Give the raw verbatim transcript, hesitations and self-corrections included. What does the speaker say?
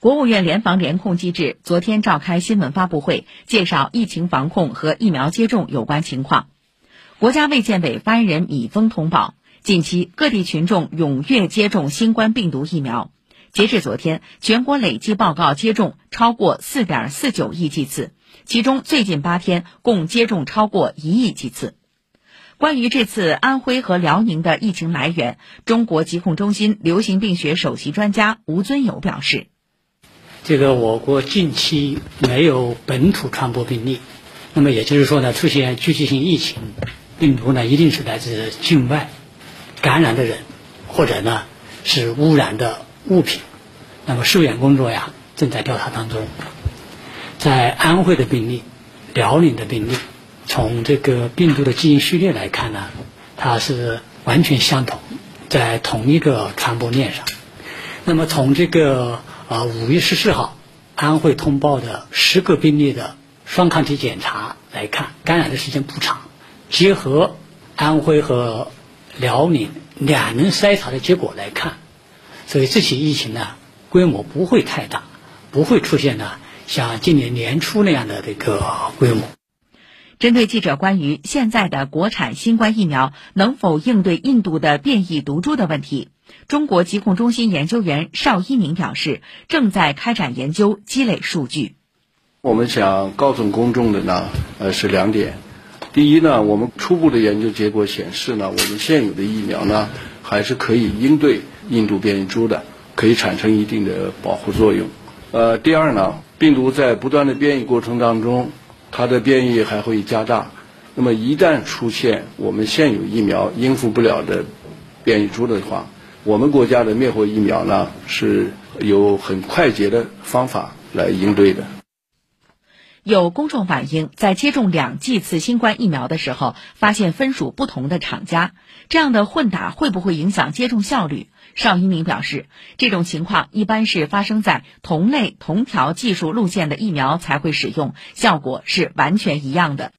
国务院联防联控机制昨天召开新闻发布会，介绍疫情防控和疫苗接种有关情况。国家卫健委发言人米峰通报，近期各地群众踊跃接种新冠病毒疫苗。截至昨天，全国累计报告接种超过 四点四九亿剂次，其中最近八天共接种超过一亿剂次。关于这次安徽和辽宁的疫情来源，中国疾控中心流行病学首席专家吴尊友表示，这个我国近期没有本土传播病例，那么也就是说呢，出现聚集性疫情，病毒呢一定是来自境外感染的人，或者呢是污染的物品。那么溯源工作呀正在调查当中，在安徽的病例、辽宁的病例，从这个病毒的基因序列来看呢，它是完全相同，在同一个传播链上。那么从这个呃五月十四号安徽通报的十个病例的双抗体检查来看，感染的时间不长，结合安徽和辽宁两人筛查的结果来看，所以这起疫情呢规模不会太大，不会出现呢像今年年初那样的这个规模。针对记者关于现在的国产新冠疫苗能否应对印度的变异毒株的问题，中国疾控中心研究员邵一鸣表示，正在开展研究，积累数据。我们想告诉公众的呢，呃是两点。第一呢，我们初步的研究结果显示呢，我们现有的疫苗呢还是可以应对印度变异株的，可以产生一定的保护作用。呃，第二呢，病毒在不断的变异过程当中，它的变异还会加大。那么一旦出现我们现有疫苗应付不了的变异株的话，我们国家的灭活疫苗呢是有很快捷的方法来应对的。有公众反映，在接种两剂次新冠疫苗的时候，发现分属不同的厂家，这样的混打会不会影响接种效率？邵一鸣表示，这种情况一般是发生在同类同条技术路线的疫苗才会使用，效果是完全一样的。